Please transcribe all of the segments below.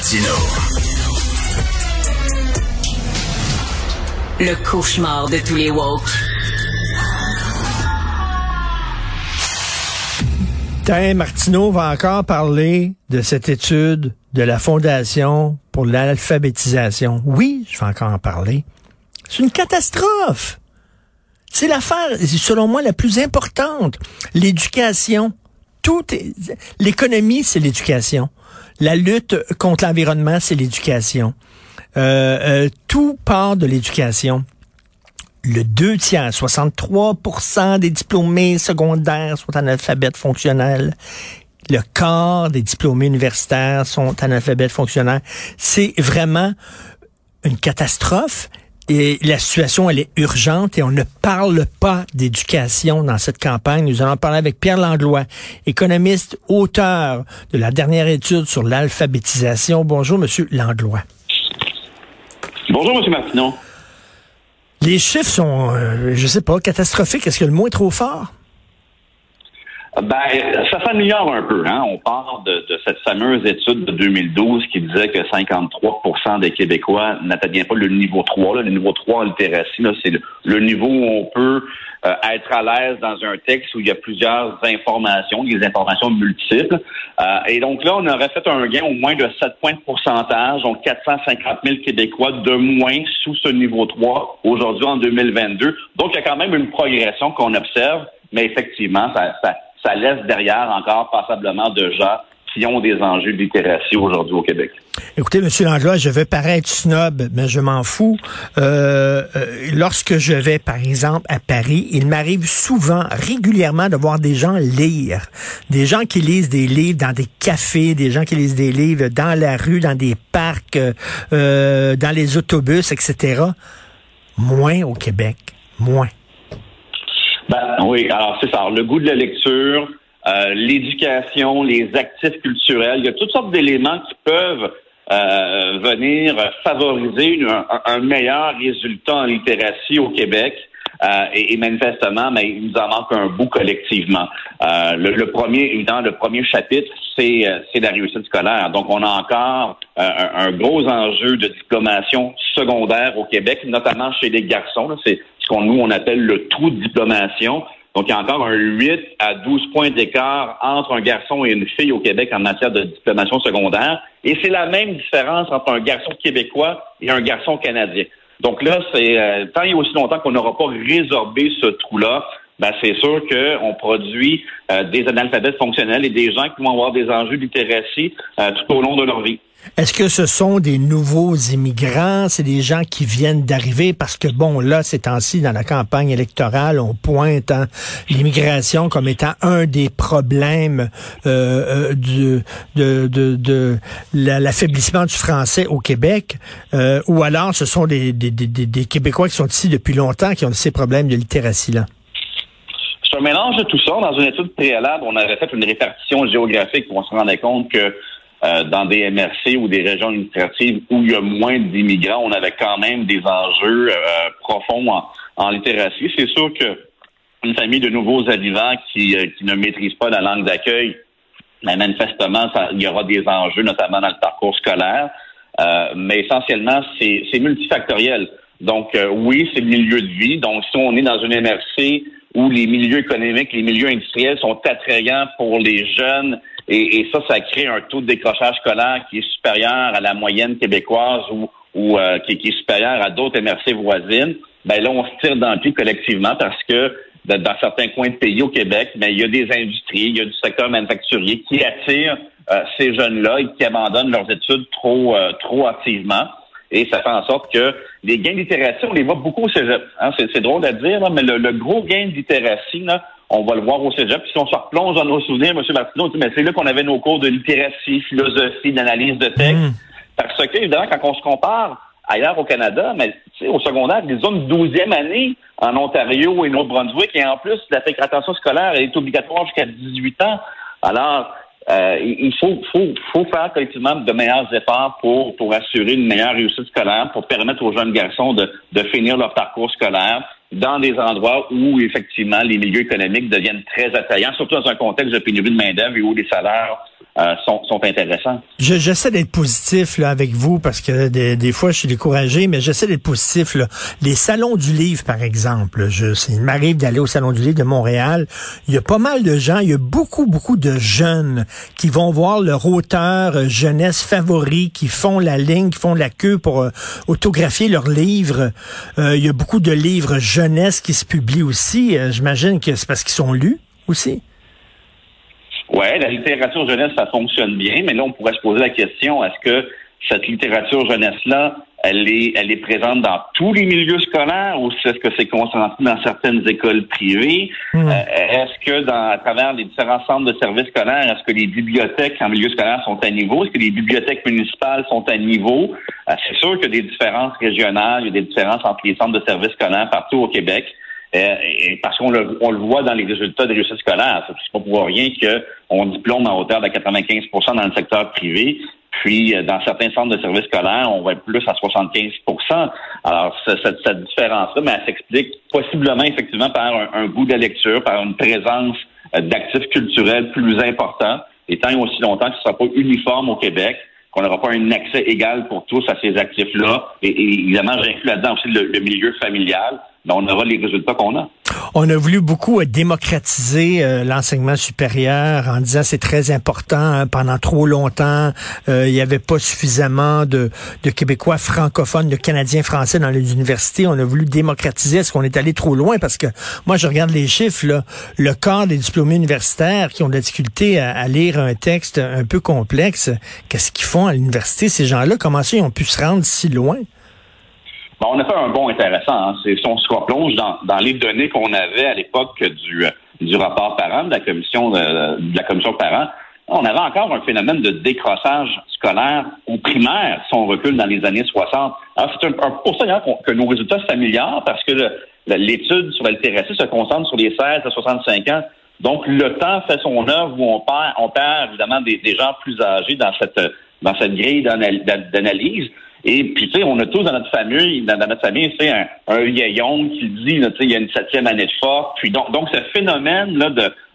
Martineau. Le cauchemar de tous les woke. Martineau va encore parler de cette étude de la Fondation pour l'alphabétisation. Oui, je vais encore en parler. C'est une catastrophe. C'est l'affaire, selon moi, la plus importante. L'éducation. L'économie, c'est l'éducation. La lutte contre l'environnement, c'est l'éducation. Tout part de l'éducation. Le 2/3, 63% des diplômés secondaires sont analphabètes fonctionnels. Le quart des diplômés universitaires sont analphabètes fonctionnels. C'est vraiment une catastrophe. Et la situation, elle est urgente et on ne parle pas d'éducation dans cette campagne. Nous allons parler avec Pierre Langlois, économiste, auteur de la dernière étude sur l'alphabétisation. Bonjour, Monsieur Langlois. Bonjour, Monsieur Martineau. Les chiffres sont, je sais pas, catastrophiques. Est-ce que le mot est trop fort? Ben, ça s'améliore un peu. Hein? On part de cette fameuse étude de 2012 qui disait que 53% des Québécois n'atteignaient pas le niveau 3. Là. Le niveau 3 en littératie, là, c'est le niveau où on peut être à l'aise dans un texte où il y a plusieurs informations, des informations multiples. Et donc là, on aurait fait un gain au moins de 7 points de pourcentage, donc 450 000 Québécois de moins sous ce niveau 3 aujourd'hui en 2022. Donc, il y a quand même une progression qu'on observe, mais effectivement, ça laisse derrière encore passablement de gens qui ont des enjeux de littératie aujourd'hui au Québec. Écoutez, M. Langlois, je veux paraître snob, mais je m'en fous. Lorsque je vais, par exemple, à Paris, il m'arrive souvent, régulièrement, de voir des gens lire. Des gens qui lisent des livres dans des cafés, des gens qui lisent des livres dans la rue, dans des parcs, dans les autobus, etc. Moins au Québec. Moins. Ben, oui, alors c'est ça. Le goût de la lecture, l'éducation, les actifs culturels, il y a toutes sortes d'éléments qui peuvent venir favoriser un meilleur résultat en littératie au Québec. Et manifestement, mais il nous en manque un bout collectivement. Le premier chapitre, c'est la réussite scolaire. Donc, on a encore un gros enjeu de diplomation secondaire au Québec, notamment chez les garçons. Là, c'est ce qu'on nous on appelle le trou de diplomation. Donc, il y a encore un 8 à 12 points d'écart entre un garçon et une fille au Québec en matière de diplomation secondaire. Et c'est la même différence entre un garçon québécois et un garçon canadien. Donc là, c'est tant et aussi longtemps qu'on n'aura pas résorbé ce trou-là, ben c'est sûr qu'on produit des analphabètes fonctionnels et des gens qui vont avoir des enjeux de littératie tout au long de leur vie. Est-ce que ce sont des nouveaux immigrants? C'est des gens qui viennent d'arriver? Parce que, bon, là, ces temps-ci, dans la campagne électorale, on pointe l'immigration comme étant un des problèmes de l'affaiblissement du français au Québec. Ou alors, ce sont des Québécois qui sont ici depuis longtemps qui ont ces problèmes de littératie-là? C'est un mélange de tout ça. Dans une étude préalable, on avait fait une répartition géographique où on se rendait compte que dans des MRC ou des régions administratives où il y a moins d'immigrants, on avait quand même des enjeux profonds en littératie. C'est sûr qu'une famille de nouveaux arrivants qui ne maîtrise pas la langue d'accueil, mais manifestement, il y aura des enjeux, notamment dans le parcours scolaire. Mais essentiellement, c'est multifactoriel. Donc, oui, c'est le milieu de vie. Donc, si on est dans une MRC où les milieux économiques, les milieux industriels sont attrayants pour les jeunes, et ça crée un taux de décrochage scolaire qui est supérieur à la moyenne québécoise ou qui est supérieur à d'autres MRC voisines, ben là, on se tire dans le pied collectivement parce que dans certains coins de pays au Québec, ben, il y a des industries, il y a du secteur manufacturier qui attire ces jeunes-là et qui abandonnent leurs études trop activement. Et ça fait en sorte que les gains de littératie, on les voit beaucoup au cégep. Hein? C'est drôle à dire, là, mais le gros gain de littératie, là, on va le voir au cégep. Puis si on se replonge dans nos souvenirs, M. Martineau, on dit, mais c'est là qu'on avait nos cours de littératie, philosophie, d'analyse de texte. Parce que, évidemment, quand on se compare ailleurs au Canada, mais au secondaire, ils ont une 12e année en Ontario et Nouveau-Brunswick. Et en plus, la fréquentation scolaire est obligatoire jusqu'à 18 ans. Alors, il faut faire collectivement de meilleurs efforts pour assurer une meilleure réussite scolaire, pour permettre aux jeunes garçons de finir leur parcours scolaire dans des endroits où, effectivement, les milieux économiques deviennent très attrayants, surtout dans un contexte de pénurie de main-d'œuvre et où les salaires sont intéressants. J'essaie d'être positif là avec vous parce que des fois je suis découragé, mais j'essaie d'être positif là. Les salons du livre, par exemple, il m'arrive d'aller au salon du livre de Montréal. Il y a pas mal de gens, il y a beaucoup de jeunes qui vont voir leur auteur jeunesse favori, qui font la ligne, qui font la queue pour autographier leurs livres. Il y a beaucoup de livres jeunesse qui se publient aussi. J'imagine que c'est parce qu'ils sont lus aussi. Oui, la littérature jeunesse, ça fonctionne bien, mais là, on pourrait se poser la question, est-ce que cette littérature jeunesse-là, elle est présente dans tous les milieux scolaires ou est-ce que c'est concentré dans certaines écoles privées? Est-ce que à travers les différents centres de services scolaires, est-ce que les bibliothèques en milieu scolaire sont à niveau? Est-ce que les bibliothèques municipales sont à niveau? C'est sûr qu'il y a des différences régionales, il y a des différences entre les centres de services scolaires partout au Québec. Et parce qu'on le voit dans les résultats des réussites scolaires. C'est pas pour rien qu'on diplôme en hauteur de 95 % dans le secteur privé, puis dans certains centres de services scolaires, on va être plus à 75 %. Alors, cette différence-là, mais elle s'explique possiblement, effectivement, par un goût de la lecture, par une présence d'actifs culturels plus importants. Et tant et aussi longtemps que ce ne sera pas uniforme au Québec, qu'on n'aura pas un accès égal pour tous à ces actifs-là. Et évidemment, j'inclus là-dedans aussi le milieu familial. Ben, on aura les résultats qu'on a. On a voulu beaucoup démocratiser l'enseignement supérieur en disant c'est très important. Pendant trop longtemps, il n'y avait pas suffisamment de Québécois francophones, de Canadiens français dans les universités. On a voulu démocratiser. Est-ce qu'on est allé trop loin? Parce que moi, je regarde les chiffres, là. Le quart des diplômés universitaires qui ont de la difficulté à lire un texte un peu complexe, qu'est-ce qu'ils font à l'université, ces gens-là? Comment ça, ils ont pu se rendre si loin? Bon, on a fait un bond intéressant. Hein. Si on se replonge dans les données qu'on avait à l'époque du rapport parent, de la commission parent, on avait encore un phénomène de décrochage scolaire au primaire, si on recule dans les années 60. Alors, c'est pour ça que nos résultats s'améliorent, parce que l'étude sur la littératie se concentre sur les 16 à 65 ans. Donc, le temps fait son œuvre où on perd évidemment des gens plus âgés dans cette grille d'analyse. Et puis, tu sais, on a tous dans notre famille, c'est un vieillon qui dit, tu sais, il y a une 7e année de force. Puis donc ce phénomène là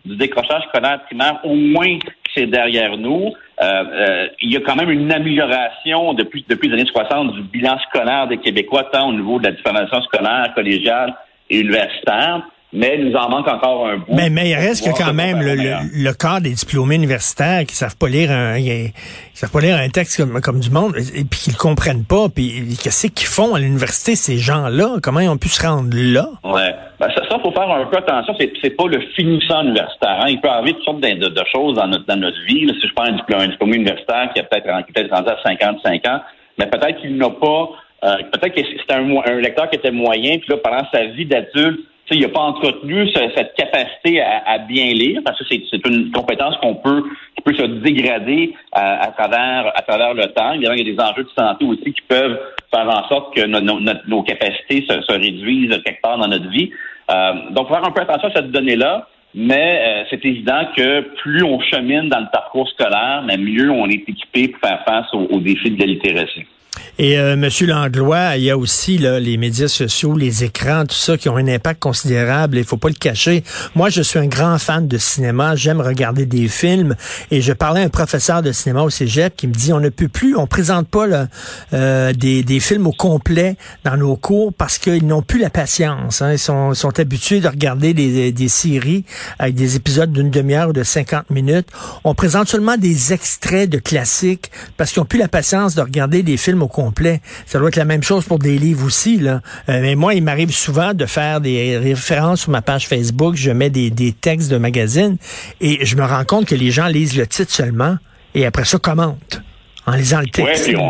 du décrochage scolaire primaire, au moins c'est derrière nous. Il y a quand même une amélioration depuis les années 60 du bilan scolaire des Québécois, tant au niveau de la formation scolaire, collégiale et universitaire. Mais il nous en manque encore un bout. Mais il reste que quand même le quart des diplômés universitaires qui savent pas lire un texte comme du monde et puis qu'ils comprennent pas. Puis qu'est-ce qu'ils font à l'université, ces gens-là? Comment ils ont pu se rendre là? Ouais. Ben, ça, faut faire un peu attention. C'est pas le finissant universitaire. Hein. Il peut arriver toutes sortes de choses dans notre vie. Là, si je prends un diplômé universitaire qui a peut-être rendu à 55 ans, mais peut-être qu'il n'a pas... peut-être que c'était un lecteur qui était moyen, puis là, pendant sa vie d'adulte, il n'a pas entretenu cette capacité à bien lire, parce que c'est une compétence qui peut se dégrader à travers le temps. Évidemment, il y a des enjeux de santé aussi qui peuvent faire en sorte que nos capacités se réduisent quelque part dans notre vie. Donc, faut faire un peu attention à cette donnée-là, mais c'est évident que plus on chemine dans le parcours scolaire, mais mieux on est équipé pour faire face aux défis de la littératie. Et Monsieur Langlois, il y a aussi là, les médias sociaux, les écrans, tout ça qui ont un impact considérable. Il faut pas le cacher. Moi, je suis un grand fan de cinéma. J'aime regarder des films. Et je parlais à un professeur de cinéma au cégep qui me dit on ne peut plus, on présente pas là, des films au complet dans nos cours parce qu'ils n'ont plus la patience. Hein. Ils sont habitués de regarder des séries avec des épisodes d'une demi-heure ou de 50 minutes. On présente seulement des extraits de classiques parce qu'ils n'ont plus la patience de regarder des films au complet. Ça doit être la même chose pour des livres aussi, là. Mais moi, il m'arrive souvent de faire des références sur ma page Facebook. Je mets des textes de magazines et je me rends compte que les gens lisent le titre seulement et après ça commentent en lisant le texte. Oui,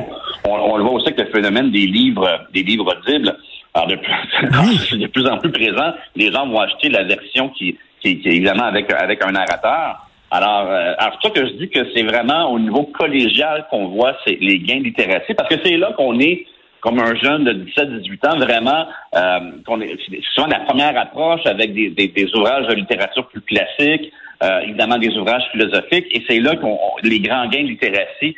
on le voit aussi avec le phénomène des livres audibles. Alors, de plus en plus présent, les gens vont acheter la version qui est évidemment avec un narrateur. Alors, c'est pour ça que je dis que c'est vraiment au niveau collégial qu'on voit les gains de littératie, parce que c'est là qu'on est, comme un jeune de 17-18 ans, vraiment, qu'on est souvent la première approche avec des ouvrages de littérature plus classique, évidemment des ouvrages philosophiques, et c'est là qu'on les grands gains de littératie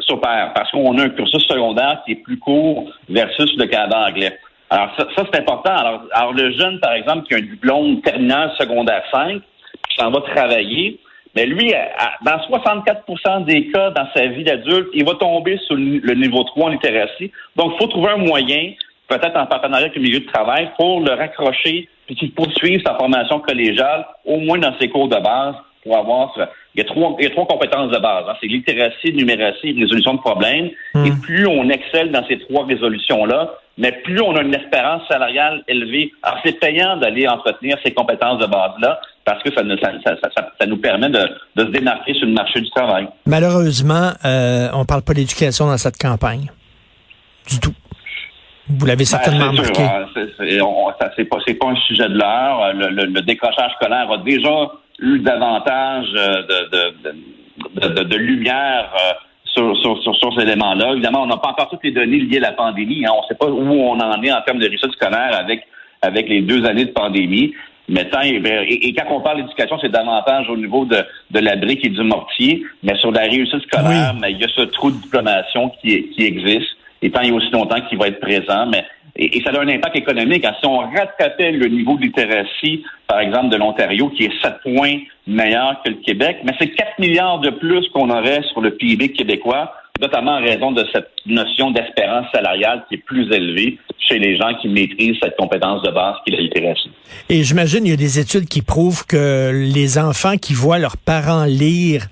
s'opèrent, parce qu'on a un cursus secondaire qui est plus court versus le cadre anglais. Alors, ça c'est important. Alors, le jeune, par exemple, qui a un diplôme terminal secondaire 5, qui s'en va travailler, Mais lui, dans 64% des cas dans sa vie d'adulte, il va tomber sur le niveau 3 en littératie. Donc, il faut trouver un moyen, peut-être en partenariat avec le milieu de travail, pour le raccrocher et qu'il poursuive sa formation collégiale, au moins dans ses cours de base, pour avoir... Il y a trois compétences de base. Hein. C'est littératie, numératie et résolution de problèmes. Et plus on excelle dans ces trois résolutions-là, mais plus on a une espérance salariale élevée. Alors, c'est payant d'aller entretenir ces compétences de base-là parce que ça nous permet de se démarquer sur le marché du travail. Malheureusement, on ne parle pas d'éducation dans cette campagne. Du tout. Vous l'avez certainement remarqué. C'est pas un sujet de l'heure. Le décrochage scolaire a déjà eu davantage de lumière sur ces éléments-là. Évidemment, on n'a pas encore toutes les données liées à la pandémie. Hein. On ne sait pas où on en est en termes de réussite scolaire avec les 2 années de pandémie. Mais quand on parle d'éducation, c'est davantage au niveau de la brique et du mortier. Mais sur la réussite scolaire, oui. Mais il y a ce trou de diplomation qui existe. Et tant et aussi longtemps qu'il va être présent, mais et ça a un impact économique. Hein. Si on rattrapait le niveau de littératie, par exemple, de l'Ontario, qui est 7 points meilleur que le Québec, mais c'est 4 milliards de plus qu'on aurait sur le PIB québécois, notamment en raison de cette notion d'espérance salariale qui est plus élevée chez les gens qui maîtrisent cette compétence de base qui est la littératie. Et j'imagine qu'il y a des études qui prouvent que les enfants qui voient leurs parents lire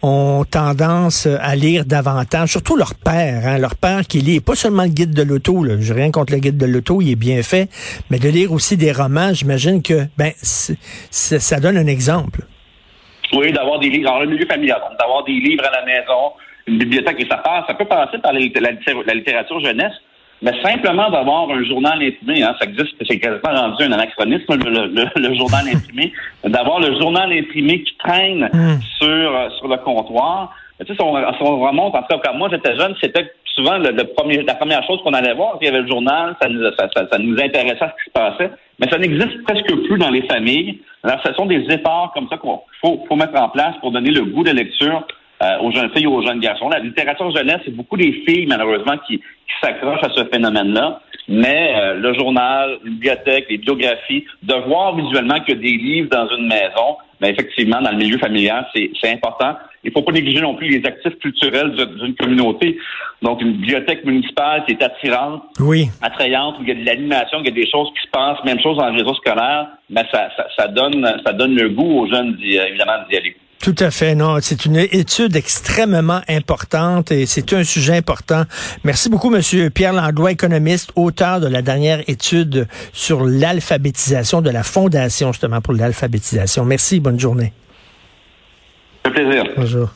ont tendance à lire davantage, surtout leur père, hein, leur père qui lit, pas seulement le guide de l'auto, là, j'ai rien contre le guide de l'auto, il est bien fait, mais de lire aussi des romans, j'imagine que ça donne un exemple. Oui, d'avoir des livres, dans le milieu familial, d'avoir des livres à la maison, une bibliothèque, et ça peut passer par la littérature jeunesse, mais simplement d'avoir un journal imprimé, hein, ça existe, c'est quasiment rendu un anachronisme, le journal imprimé, d'avoir le journal imprimé qui traîne sur le comptoir. Mais tu sais, si on remonte, en tout cas, quand moi j'étais jeune, c'était souvent la première chose qu'on allait voir, il y avait le journal, ça nous intéressait à ce qui se passait, mais ça n'existe presque plus dans les familles. Alors, ce sont des efforts comme ça qu'il faut mettre en place pour donner le goût de lecture aux jeunes filles ou aux jeunes garçons. La littérature jeunesse, c'est beaucoup des filles, malheureusement, qui s'accrochent à ce phénomène-là. Mais le journal, la bibliothèque, les biographies, de voir visuellement que des livres dans une maison, ben effectivement, dans le milieu familial, c'est important. Il ne faut pas négliger non plus les actifs culturels d'une communauté. Donc, une bibliothèque municipale qui est attirante, attrayante, où il y a de l'animation, où il y a des choses qui se passent, même chose dans le réseau scolaire, mais ça donne le goût aux jeunes, évidemment, d'y aller. Tout à fait, non. C'est une étude extrêmement importante et c'est un sujet important. Merci beaucoup, Monsieur Pierre Langlois, économiste, auteur de la dernière étude sur l'alphabétisation de la Fondation, justement, pour l'alphabétisation. Merci, bonne journée. Un plaisir. Bonjour.